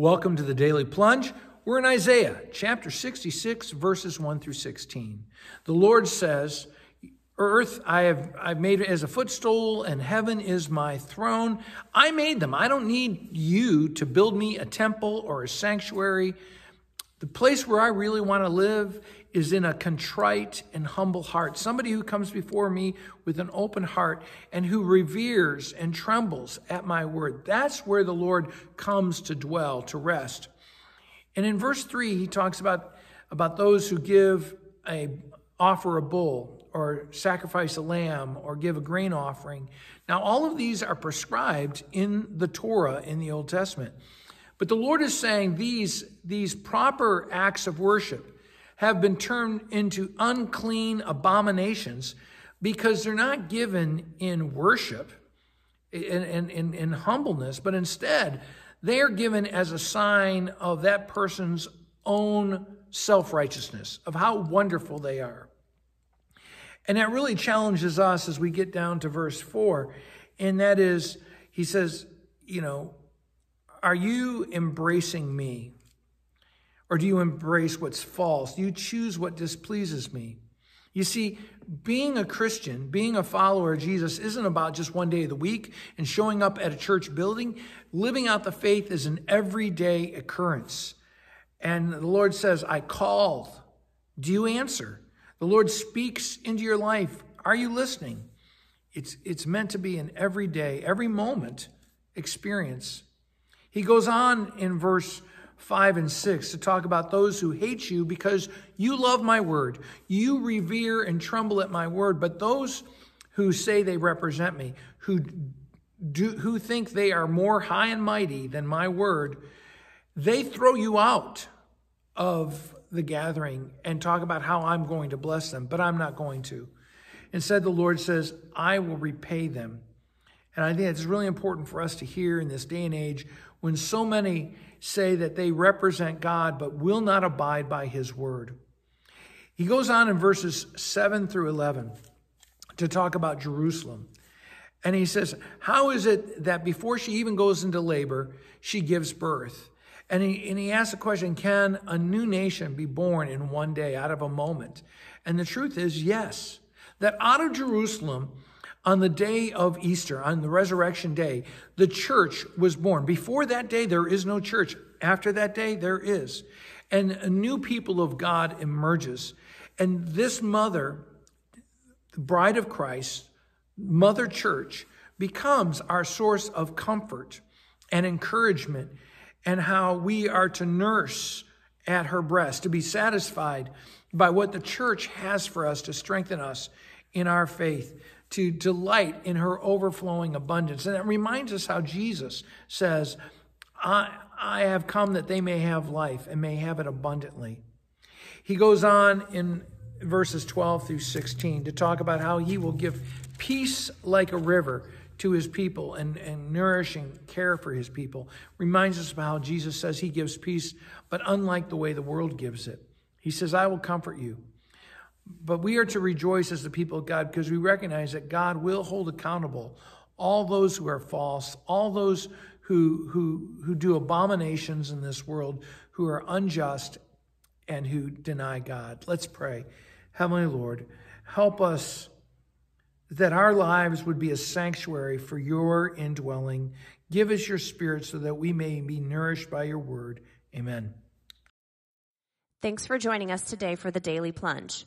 Welcome to the Daily Plunge. We're in Isaiah chapter 66, verses 1 through 16. The Lord says, Earth I've made as a footstool, and heaven is my throne. I made them. I don't need you to build me a temple or a sanctuary. The place where I really want to live is in a contrite and humble heart. Somebody who comes before me with an open heart and who reveres and trembles at my word. That's where the Lord comes to dwell, to rest. And in verse 3, he talks about those who offer a bull or sacrifice a lamb or give a grain offering. Now, all of these are prescribed in the Torah in the Old Testament. But the Lord is saying these proper acts of worship have been turned into unclean abominations because they're not given in worship and in humbleness, but instead they are given as a sign of that person's own self-righteousness, of how wonderful they are. And that really challenges us as we get down to verse 4. And that is, he says, are you embracing me? Or do you embrace what's false? Do you choose what displeases me? You see, being a Christian, being a follower of Jesus isn't about just one day of the week and showing up at a church building. Living out the faith is an everyday occurrence. And the Lord says, I called. Do you answer? The Lord speaks into your life. Are you listening? It's meant to be an everyday, every moment experience. He goes on in verse 5 and 6 to talk about those who hate you because you love my word. You revere and tremble at my word. But those who say they represent me, who think they are more high and mighty than my word, they throw you out of the gathering and talk about how I'm going to bless them, but I'm not going to. Instead, the Lord says, I will repay them. And I think it's really important for us to hear in this day and age when so many say that they represent God but will not abide by his word. He goes on in verses 7 through 11 to talk about Jerusalem. And he says, how is it that before she even goes into labor, she gives birth? And he asks the question, can a new nation be born in one day, out of a moment? And the truth is, yes, that out of Jerusalem, on the day of Easter, on the resurrection day, the church was born. Before that day, there is no church. After that day, there is. And a new people of God emerges. And this mother, the bride of Christ, mother church, becomes our source of comfort and encouragement and how we are to nurse at her breast, to be satisfied by what the church has for us to strengthen us in our faith, to delight in her overflowing abundance. And it reminds us how Jesus says, I have come that they may have life and may have it abundantly. He goes on in verses 12 through 16 to talk about how he will give peace like a river to his people and nourishing care for his people. Reminds us of how Jesus says he gives peace, but unlike the way the world gives it. He says, I will comfort you. But we are to rejoice as the people of God because we recognize that God will hold accountable all those who are false, all those who do abominations in this world, who are unjust and who deny God. Let's pray. Heavenly Lord, help us that our lives would be a sanctuary for your indwelling. Give us your spirit so that we may be nourished by your word. Amen. Thanks for joining us today for the Daily Plunge.